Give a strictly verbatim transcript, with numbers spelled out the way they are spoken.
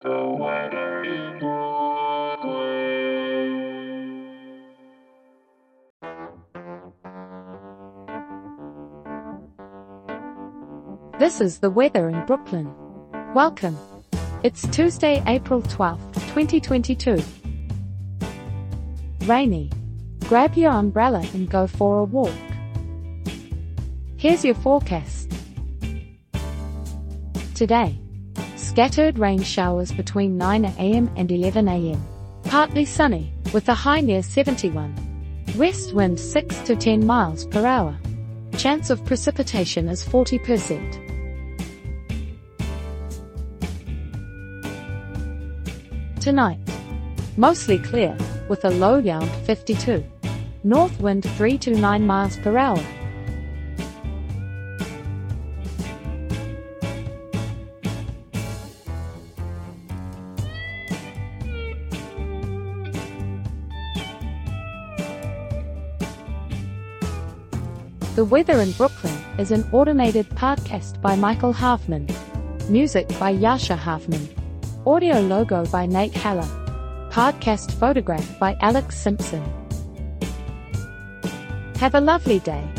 The weather in Brooklyn. This is The Weather in Brooklyn. Welcome. It's Tuesday, April twelfth, twenty twenty-two. Rainy. Grab your umbrella and go for a walk. Here's your forecast. Today, scattered rain showers between nine a m and eleven a m. Partly sunny, with a high near seventy-one. West wind six to ten miles per hour. Chance of precipitation is forty percent. Tonight, mostly clear, with a low down to fifty-two. North wind three to nine miles per hour. The Weather in Brooklyn is an automated podcast by Michael Hoffman. Music by Jascha Hoffman. Audio logo by Nate Heller. Podcast photograph by Alex Simpson. Have a lovely day.